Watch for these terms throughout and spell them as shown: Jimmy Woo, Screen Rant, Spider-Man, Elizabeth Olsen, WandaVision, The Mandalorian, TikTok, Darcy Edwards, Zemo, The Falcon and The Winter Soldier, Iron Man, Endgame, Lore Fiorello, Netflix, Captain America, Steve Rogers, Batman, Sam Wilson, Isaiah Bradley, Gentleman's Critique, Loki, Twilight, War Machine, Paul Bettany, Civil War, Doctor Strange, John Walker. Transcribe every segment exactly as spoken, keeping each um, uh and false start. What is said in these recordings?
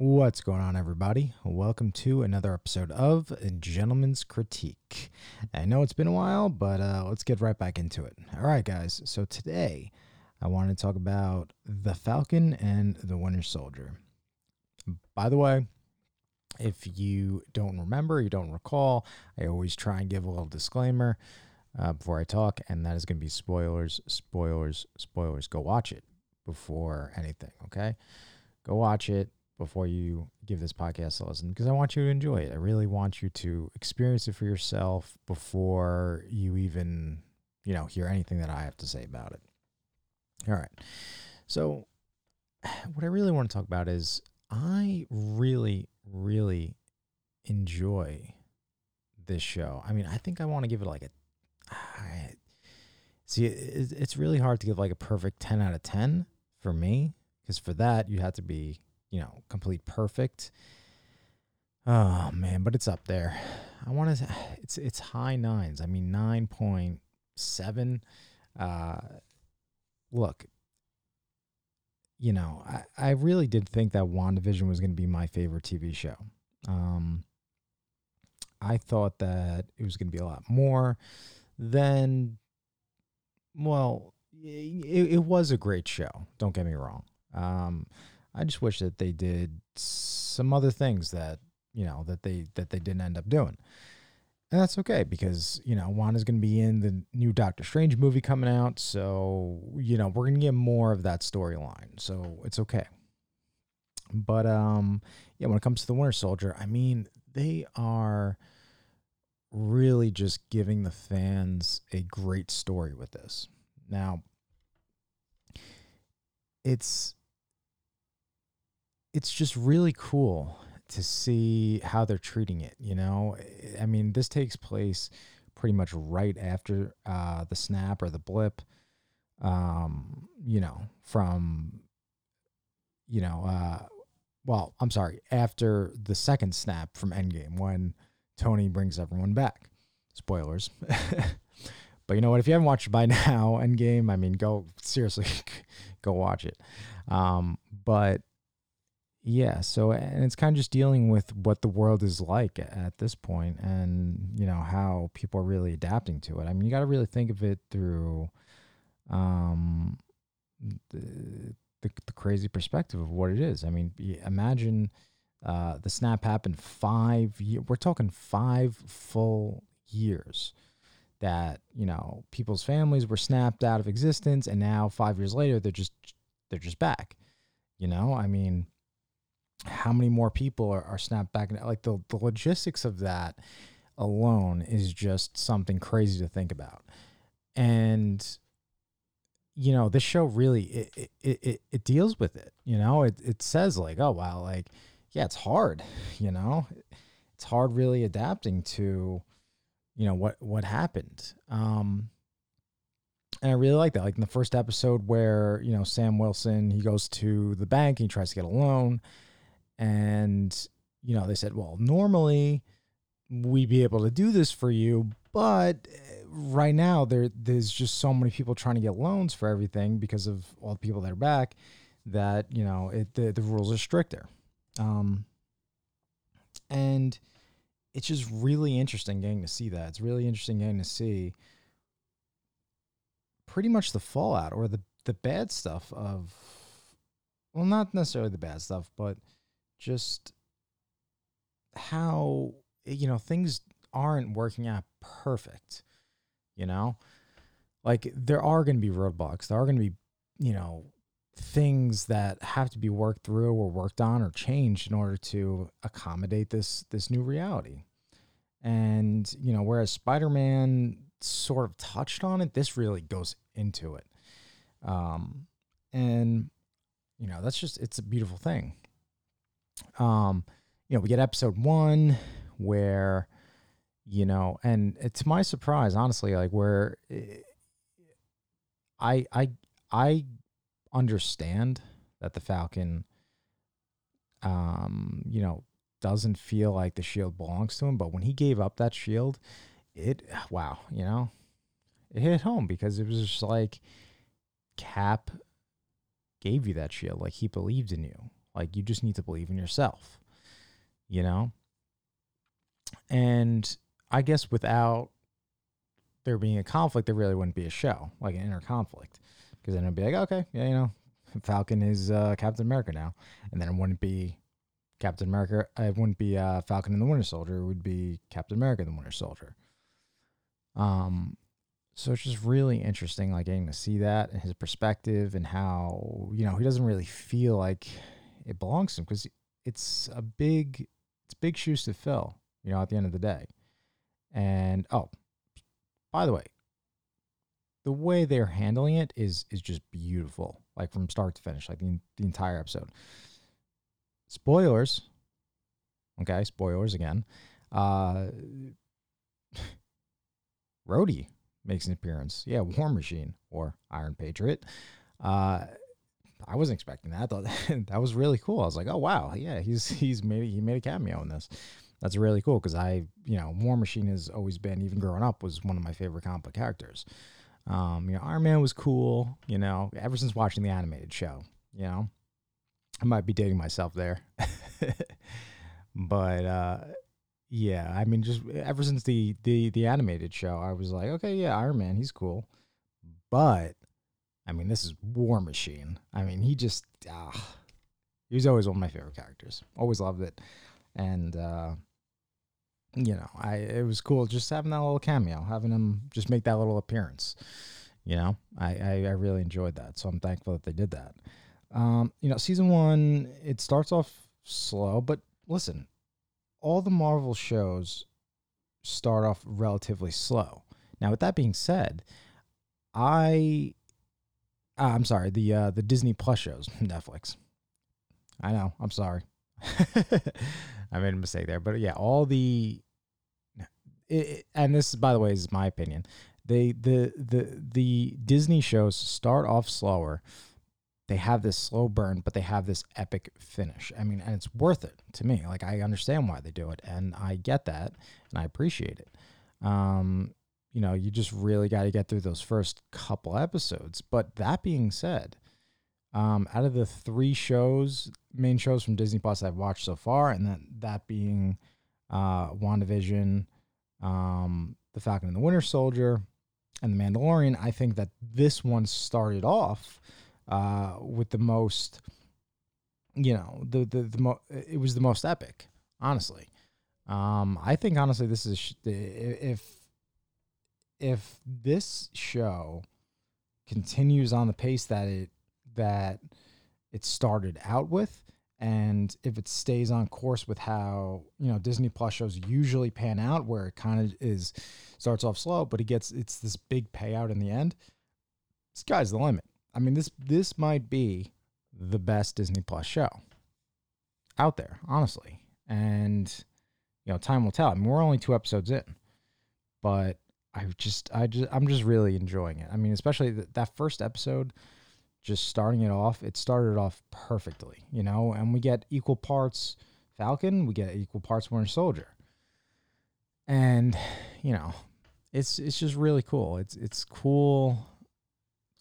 What's going on, everybody? Welcome to another episode of Gentleman's Critique. I know it's been a while, but uh, let's get right back into it. All right, guys. So today I wanted to talk about The Falcon and The Winter Soldier. By the way, if you don't remember, you don't recall, I always try and give a little disclaimer uh, before I talk, and that is going to be spoilers, spoilers, spoilers. Go watch it before anything, okay? Go watch it before you give this podcast a listen, because I want you to enjoy it. I really want you to experience it for yourself before you even, you know, hear anything that I have to say about it. All right. So what I really want to talk about is I really, really enjoy this show. I mean, I think I want to give it like a, I, see, it's really hard to give like a perfect ten out of ten for me, because for that you have to be, you know, complete perfect. Oh man, but it's up there. I want to, it's, it's high nines. I mean, nine point seven. Uh, look, you know, I, I really did think that WandaVision was going to be my favorite T V show. Um, I thought that it was going to be a lot more than, well, it, it was a great show. Don't get me wrong. Um, I just wish that they did some other things that, you know, that they that they didn't end up doing. And that's okay, because, you know, Wanda's going to be in the new Doctor Strange movie coming out. So, you know, we're going to get more of that storyline. So it's okay. But, um, yeah, when it comes to the Winter Soldier, I mean, they are really just giving the fans a great story with this. Now, it's... It's just really cool to see how they're treating it, you know? I mean, this takes place pretty much right after uh, the snap or the blip, um, you know, from, you know, uh, well, I'm sorry, after the second snap from Endgame when Tony brings everyone back. Spoilers. But you know what? If you haven't watched it by now, Endgame, I mean, go, seriously, go watch it. Um, but... Yeah, so, and it's kind of just dealing with what the world is like at this point and, you know, how people are really adapting to it. I mean, you got to really think of it through um, the, the the crazy perspective of what it is. I mean, imagine uh, the snap happened five years. We're talking five full years that, you know, people's families were snapped out of existence, and now five years later, they're just they're just back, you know? I mean... How many more people are, are snapped back? Like the, the logistics of that alone is just something crazy to think about. And, you know, this show really, it, it, it, it deals with it, you know, it, it says like, oh, wow. Like, yeah, it's hard, you know, it's hard really adapting to, you know, what, what happened. Um, And I really like that. Like in the first episode where, you know, Sam Wilson, he goes to the bank, and he tries to get a loan. And, you know, they said, well, normally we'd be able to do this for you, but right now there there's just so many people trying to get loans for everything because of all the people that are back that, you know, it, the, the rules are stricter. Um, and it's just really interesting getting to see that. It's really interesting getting to see pretty much the fallout or the, the bad stuff of, well, not necessarily the bad stuff, but just how, you know, things aren't working out perfect, you know, like there are going to be roadblocks. There are going to be, you know, things that have to be worked through or worked on or changed in order to accommodate this, this new reality. And, you know, whereas Spider-Man sort of touched on it, this really goes into it. Um, and, you know, that's just, it's a beautiful thing. Um, you know, we get episode one where, you know, and to my surprise, honestly, like where I, I, I understand that the Falcon, um, you know, doesn't feel like the shield belongs to him, but when he gave up that shield, it, wow, you know, it hit home because it was just like Cap gave you that shield. Like he believed in you. Like, you just need to believe in yourself, you know? And I guess without there being a conflict, there really wouldn't be a show, like an inner conflict. Because then it would be like, okay, yeah, you know, Falcon is uh, Captain America now. And then it wouldn't be Captain America. It wouldn't be uh, Falcon and the Winter Soldier. It would be Captain America and the Winter Soldier. Um, so it's just really interesting, like, getting to see that and his perspective and how, you know, he doesn't really feel like it belongs to him, because it's a big, it's big shoes to fill, you know, at the end of the day. And, oh, by the way, the way they're handling it is is just beautiful, like, from start to finish, like the, the entire episode. Spoilers. Okay, spoilers again. Uh, Rhodey makes an appearance. Yeah, War Machine or Iron Patriot. Uh, I wasn't expecting that. I thought that was really cool. I was like, oh, wow, yeah, he's he's made he made a cameo in this. That's really cool, because I, you know, War Machine has always been, even growing up, was one of my favorite comic book characters. Um, you know, Iron Man was cool, you know, ever since watching the animated show, you know. I might be dating myself there. But, uh, yeah, I mean, just ever since the, the, the animated show, I was like, okay, yeah, Iron Man, he's cool. But, I mean, this is War Machine. I mean, he just, ah, he was always one of my favorite characters. Always loved it. And, uh, you know, I it was cool just having that little cameo, having him just make that little appearance. You know, I, I, I really enjoyed that. So I'm thankful that they did that. Um, you know, season one, it starts off slow, but listen, all the Marvel shows start off relatively slow. Now, with that being said, I, uh, I'm sorry, the, uh, the Disney Plus shows, Netflix. I know. I'm sorry. I made a mistake there, but yeah, all the, it, and this, by the way, is my opinion. They, the, the, the Disney shows start off slower. They have this slow burn, but they have this epic finish. I mean, and it's worth it to me. Like, I understand why they do it, and I get that, and I appreciate it. Um, you know, you just really got to get through those first couple episodes. But that being said, um, out of the three shows, main shows from Disney Plus I've watched so far, and that, that being uh, WandaVision, um, The Falcon and the Winter Soldier, and The Mandalorian, I think that this one started off Uh, with the most, you know, the the, the mo- it was the most epic, honestly. Um, I think honestly, this is sh- if if this show continues on the pace that it that it started out with, and if it stays on course with how, you know, Disney Plus shows usually pan out, where it kind of is starts off slow, but it gets it's this big payout in the end. Sky's the limit. I mean, this this might be the best Disney Plus show out there, honestly. And, you know, time will tell. I mean, we're only two episodes in, but I just, I just, I'm just really enjoying it. I mean, especially th- that first episode, just starting it off. It started off perfectly, you know. And we get equal parts Falcon, we get equal parts Winter Soldier, and you know, it's it's just really cool. It's it's cool.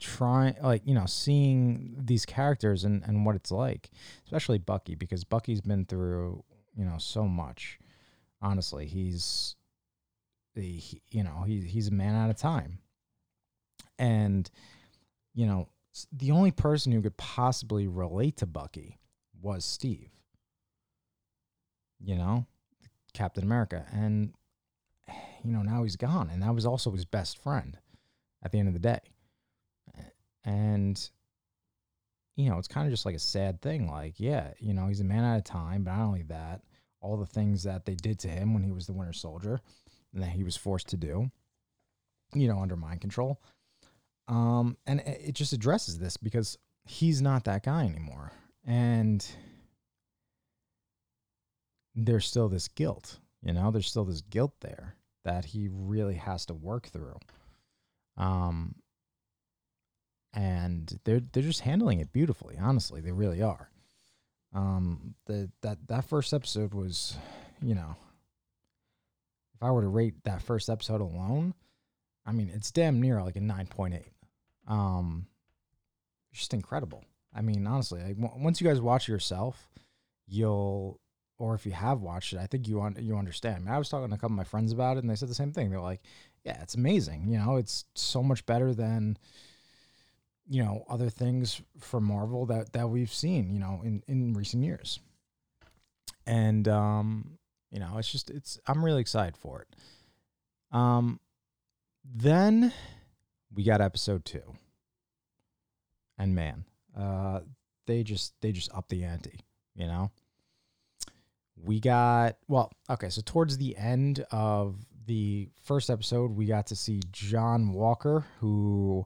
Trying, like, you know, seeing these characters and, and what it's like, especially Bucky, because Bucky's been through, you know, so much. Honestly, he's, he, you know, he, he's a man out of time. And, you know, the only person who could possibly relate to Bucky was Steve, you know, Captain America. And, you know, now he's gone. And that was also his best friend at the end of the day. And, you know, it's kind of just like a sad thing. Like, yeah, you know, he's a man out of time, but not only that, all the things that they did to him when he was the Winter Soldier and that he was forced to do, you know, under mind control. Um, and it just addresses this because he's not that guy anymore. And there's still this guilt, you know, there's still this guilt there that he really has to work through. Um, And they're they're just handling it beautifully, honestly. They really are. Um, the that that first episode was, you know, if I were to rate that first episode alone, I mean, it's damn near like a nine point eight. Um, just incredible. I mean, honestly, like w- once you guys watch yourself, you'll, or if you have watched it, I think you un- you understand. I mean, I was talking to a couple of my friends about it, and they said the same thing. They're like, yeah, it's amazing. You know, it's so much better than, you know, other things from Marvel that, that we've seen, you know, in, in recent years. And, um, you know, it's just, it's, I'm really excited for it. Um, then we got episode two. And man, uh, they just, they just upped the ante, you know, we got, well, okay. So towards the end of the first episode, we got to see John Walker, who,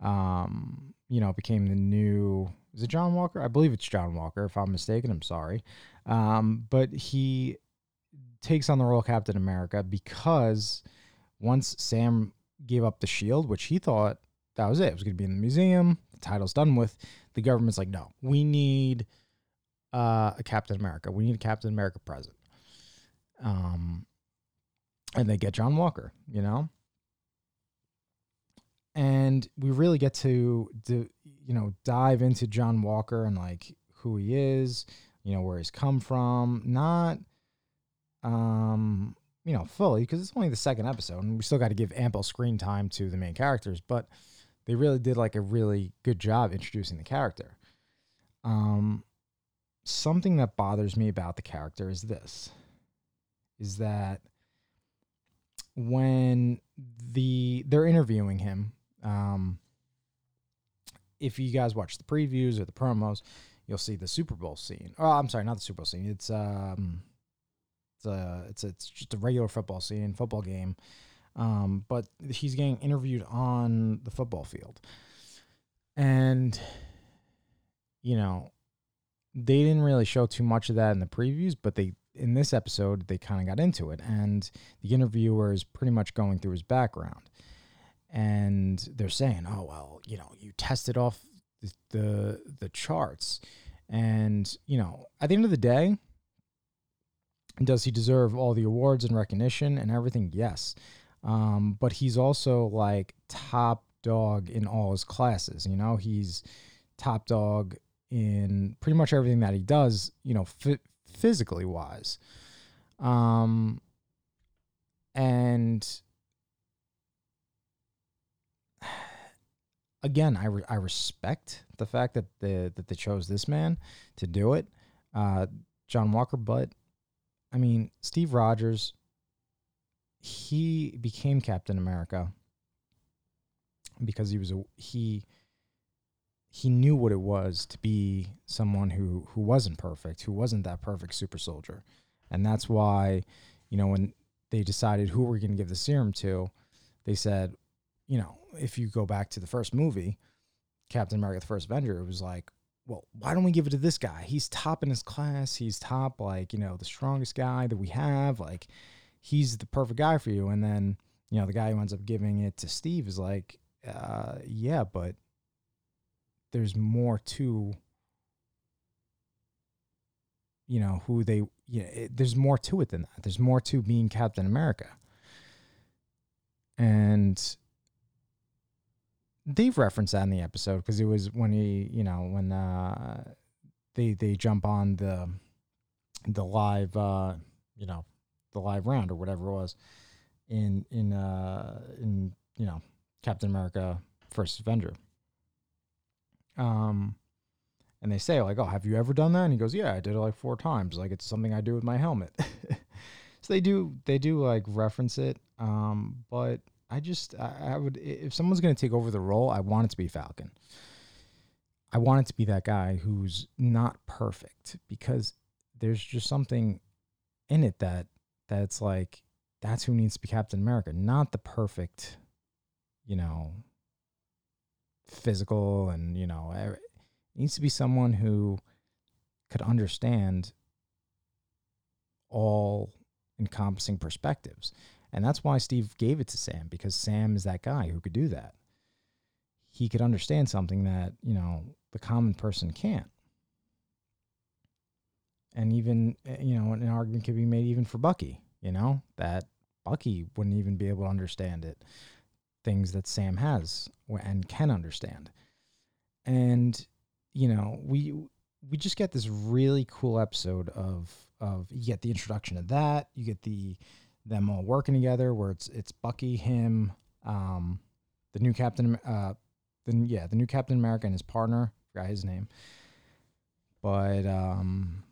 um, you know, became the new, is it John Walker? I believe it's John Walker. If I'm mistaken, I'm sorry. Um, but he takes on the role of Captain America because once Sam gave up the shield, which he thought that was it, it was going to be in the museum, the title's done with, the government's like, no, we need uh, a Captain America. We need a Captain America present. Um, and they get John Walker, you know? And we really get to, to, you know, dive into John Walker and, like, who he is, you know, where he's come from. Not, um, you know, fully, because it's only the second episode, and we still got to give ample screen time to the main characters, but they really did, like, a really good job introducing the character. Um, something that bothers me about the character is this, is that when the they're interviewing him, um, if you guys watch the previews or the promos, you'll see the Super Bowl scene. Oh, I'm sorry, not the Super Bowl scene. It's um, it's a, it's a, it's just a regular football scene, football game. Um, but he's getting interviewed on the football field, and you know, they didn't really show too much of that in the previews. But they in this episode, they kind of got into it, and the interviewer is pretty much going through his background, and they're saying, "Oh well, you know, you tested off the the charts, and you know, at the end of the day, does he deserve all the awards and recognition and everything? Yes, um, but he's also like top dog in all his classes. You know, he's top dog in pretty much everything that he does. You know, f- physically wise, um, and." Again, I, re- I respect the fact that the that they chose this man to do it, uh, John Walker. But I mean, Steve Rogers, he became Captain America because he was a he. He knew what it was to be someone who who wasn't perfect, who wasn't that perfect super soldier, and that's why, you know, when they decided who we're going to give the serum to, they said, you know, if you go back to the first movie, Captain America, The First Avenger, it was like, well, why don't we give it to this guy? He's top in his class. He's top, like, you know, the strongest guy that we have. Like, he's the perfect guy for you. And then, you know, the guy who ends up giving it to Steve is like, uh, yeah, but there's more to, you know, who they, you know, it, there's more to it than that. There's more to being Captain America. And they've referenced that in the episode because it was when he, you know, when uh, they they jump on the the live, uh, you know, the live round or whatever it was in in uh, in you know, Captain America First Avenger. Um, and they say like, "Oh, have you ever done that?" And he goes, "Yeah, I did it like four times. Like it's something I do with my helmet." So they do they do like reference it, um, but. I just, I would, if someone's going to take over the role, I want it to be Falcon. I want it to be that guy who's not perfect because there's just something in it that, that's like, that's who needs to be Captain America, not the perfect, you know, physical and, you know, it needs to be someone who could understand all encompassing perspectives. And that's why Steve gave it to Sam, because Sam is that guy who could do that. He could understand something that, you know, the common person can't. And even, you know, an argument could be made even for Bucky, you know, that Bucky wouldn't even be able to understand it. Things that Sam has and can understand. And you know, we we just get this really cool episode of of you get the introduction of that, you get the them all working together, where it's it's Bucky, him, um, the new Captain, uh, the yeah, the new Captain America and his partner, I forgot his name, but um,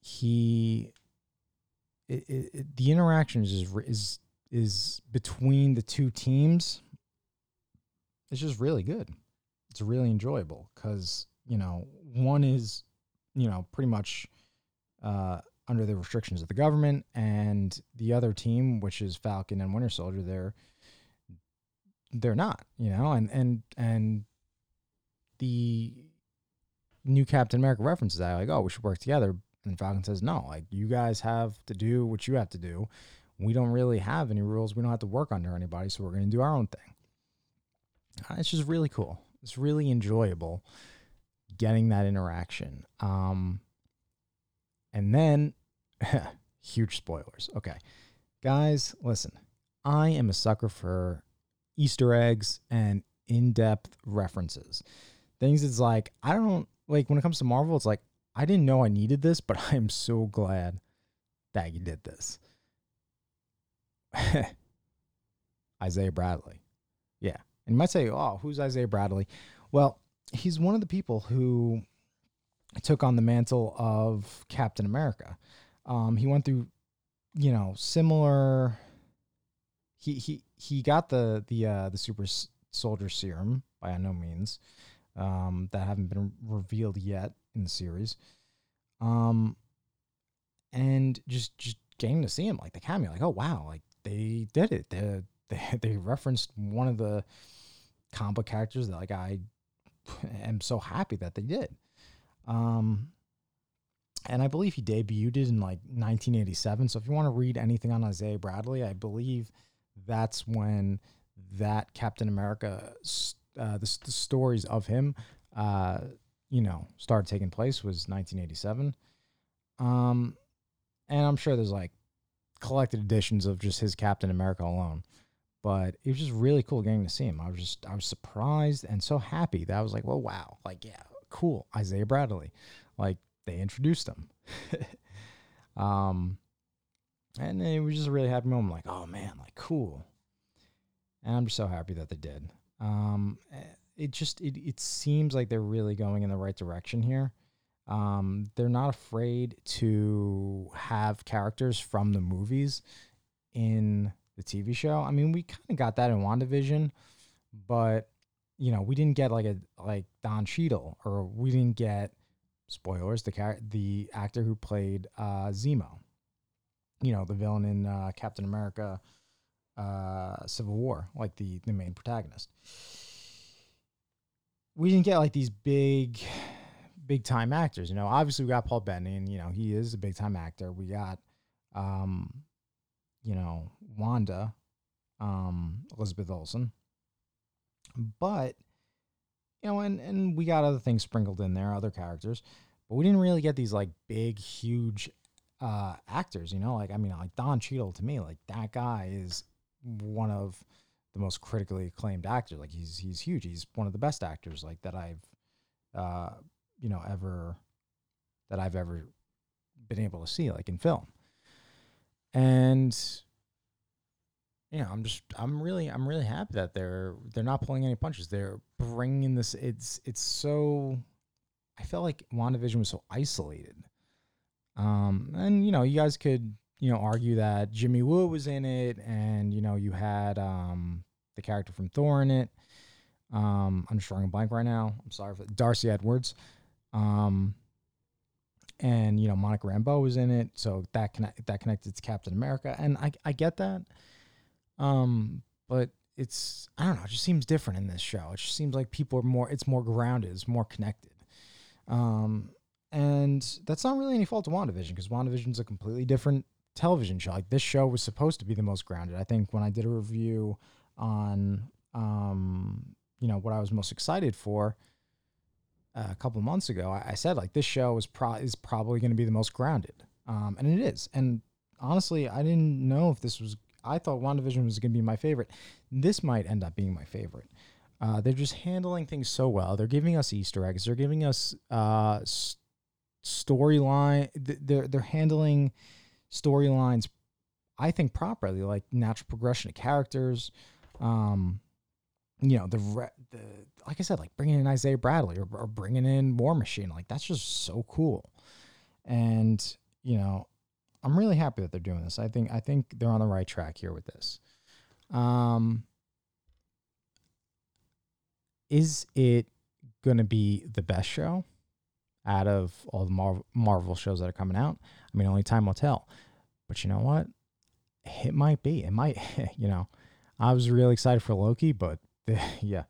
he, it, it, it, the interaction is just, is is between the two teams. It's just really good. It's really enjoyable because, you know, one is, you know, pretty much uh, under the restrictions of the government, and the other team, which is Falcon and Winter Soldier, they're they're not, you know, and and and the new Captain America references that, like, oh, we should work together, and Falcon says, no, like, you guys have to do what you have to do. We don't really have any rules. We don't have to work under anybody, so we're going to do our own thing. It's just really cool. It's really enjoyable getting that interaction. Um, and then, huge spoilers. Okay. Guys, listen, I am a sucker for Easter eggs and in-depth references. Things it's like, I don't, like when it comes to Marvel, it's like, I didn't know I needed this, but I am so glad that you did this. Isaiah Bradley. Yeah. And you might say, oh, who's Isaiah Bradley? Well, he's one of the people who took on the mantle of Captain America. Um, he went through, you know, similar. He he he got the the uh, the super soldier serum by no means um, that haven't been revealed yet in the series, um, and just just getting to see him, like the cameo, like, oh wow, like they did it. They they they referenced one of the comic characters that, like, I am so happy that they did. Um, and I believe he debuted in like nineteen eighty-seven. So if you want to read anything on Isaiah Bradley, I believe that's when that Captain America, uh, the, the stories of him, uh, you know, started taking place, was nineteen eighty-seven. Um, and I'm sure there's like collected editions of just his Captain America alone. But it was just really cool getting to see him. I was just, I was surprised and so happy that I was like, well, wow. Like, yeah, cool. Isaiah Bradley. Like, they introduced him. um, and it was just a really happy moment. Like, oh, man, like, cool. And I'm just so happy that they did. Um, it just, it, it seems like they're really going in the right direction here. Um, they're not afraid to have characters from the movies in the T V show. I mean, we kind of got that in WandaVision, but, you know, we didn't get like a like Don Cheadle, or we didn't get, spoilers, the car- the actor who played uh, Zemo, you know, the villain in uh, Captain America uh, Civil War, like the, the main protagonist. We didn't get like these big, big time actors, you know. Obviously, we got Paul Bettany, and, you know, he is a big time actor. We got, um, you know, Wanda, um, Elizabeth Olsen. But, you know, and, and we got other things sprinkled in there, other characters. But we didn't really get these, like, big, huge uh, actors, you know? Like, I mean, like, Don Cheadle, to me, like, that guy is one of the most critically acclaimed actors. Like, he's he's huge. He's one of the best actors, like, that I've, uh, you know, ever, that I've ever been able to see, like, in film. And, you know, I'm just, I'm really, I'm really happy that they're, they're not pulling any punches. They're bringing this, it's, it's so, I felt like WandaVision was so isolated. Um, and, you know, you guys could, you know, argue that Jimmy Woo was in it, and, you know, you had, um, the character from Thor in it. Um, I'm just drawing a blank right now. I'm sorry for that. Darcy Edwards. Um, And, you know, Monica Rambeau was in it, so that connect, that connected to Captain America. And I, I get that. Um, but it's, I don't know, it just seems different in this show. It just seems like people are more, it's more grounded, it's more connected. Um, and that's not really any fault of WandaVision, because WandaVision's a completely different television show. Like, this show was supposed to be the most grounded. I think when I did a review on, um, you know, what I was most excited for, Uh, a couple of months ago, I, I said, like, this show is, pro- is probably going to be the most grounded. Um, and it is. And honestly, I didn't know if this was, I thought WandaVision was going to be my favorite. This might end up being my favorite. Uh, they're just handling things so well. They're giving us Easter eggs. They're giving us uh, s- storyline. They're they're handling storylines, I think, properly, like natural progression of characters. Um, you know, the re- the like I said, like bringing in Isaiah Bradley or, or bringing in War Machine, like that's just so cool. And you know, I'm really happy that they're doing this. I think I think they're on the right track here with this. Um. Is it going to be the best show out of all the Mar- Marvel shows that are coming out? I mean, only time will tell. But you know what? It might be. It might, you know. I was really excited for Loki, but the, yeah,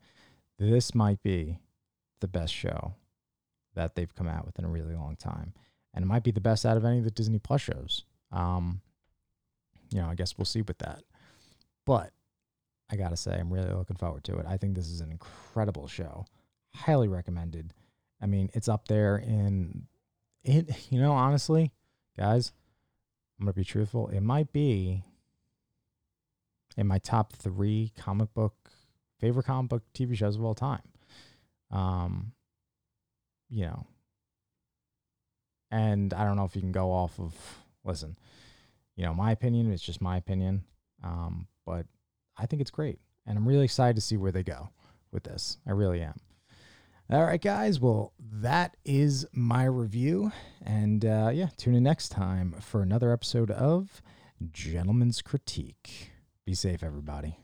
this might be the best show that they've come out with in a really long time. And it might be the best out of any of the Disney Plus shows. Um, you know, I guess we'll see with that. But I gotta say, I'm really looking forward to it. I think this is an incredible show. Highly recommended. I mean, it's up there in it, you know, honestly, guys, I'm gonna be truthful. It might be in my top three comic book, favorite comic book T V shows of all time. Um, you know, and I don't know if you can go off of, listen, you know, my opinion, it's just my opinion. Um, but I think it's great, and I'm really excited to see where they go with this. I really am. All right, guys. Well, that is my review, and uh, yeah, tune in next time for another episode of Gentleman's Critique. Be safe, everybody.